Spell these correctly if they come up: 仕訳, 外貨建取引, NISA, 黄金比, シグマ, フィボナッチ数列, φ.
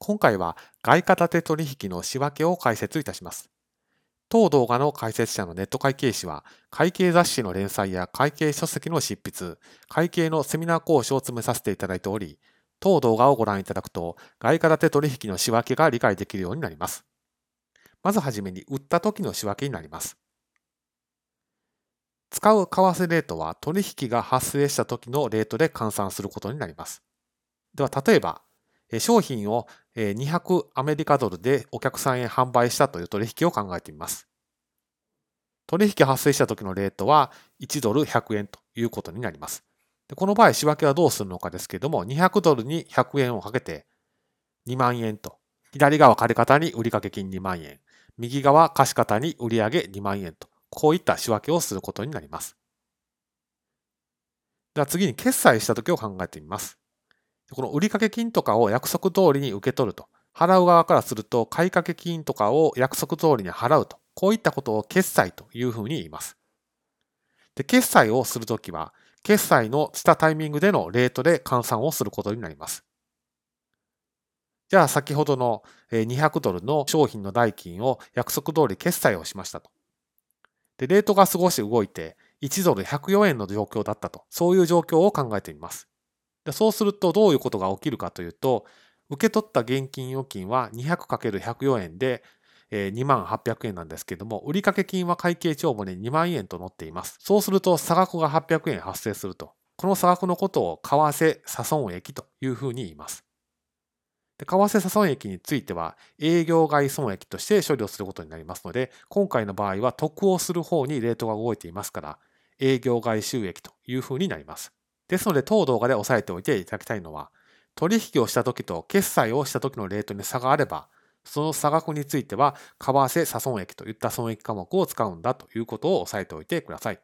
今回は外貨建て取引の仕分けを解説いたします。当動画の解説者のネット会計士は、会計雑誌の連載や会計書籍の執筆、会計のセミナー講師を務めさせていただいており、当動画をご覧いただくと、外貨建て取引の仕分けが理解できるようになります。まずはじめに売った時の仕分けになります。使う為替レートは取引が発生した時のレートで換算することになります。では例えば、商品を200アメリカドルでお客さんへ販売したという取引を考えてみます。取引発生した時のレートは1ドル100円ということになります。この場合仕分けはどうするのかですけれども、200ドルに100円をかけて2万円と、左側借方に売掛金2万円、右側貸方に売上2万円と、こういった仕分けをすることになります。では次に決済した時を考えてみます。この売掛金とかを約束通りに受け取ると、払う側からすると買掛金とかを約束通りに払うと、こういったことを決済というふうに言います。で、決済をするときは、決済のしたタイミングでのレートで換算をすることになります。じゃあ先ほどの200ドルの商品の代金を約束通り決済をしましたと。で、レートが少し動いて1ドル104円の状況だったと、そういう状況を考えてみます。そうするとどういうことが起きるかというと、受け取った現金預金は 200×104 円で2万800円なんですけれども、売掛金は会計帳簿に2万円と載っています。そうすると差額が800円発生すると、この差額のことを為替差損益というふうに言います。為替差損益については営業外損益として処理をすることになりますので、今回の場合は得をする方にレートが動いていますから、営業外収益というふうになります。ですので、当動画で押さえておいていただきたいのは、取引をした時と決済をした時のレートに差があれば、その差額については為替差損益といった損益科目を使うんだということを押さえておいてください。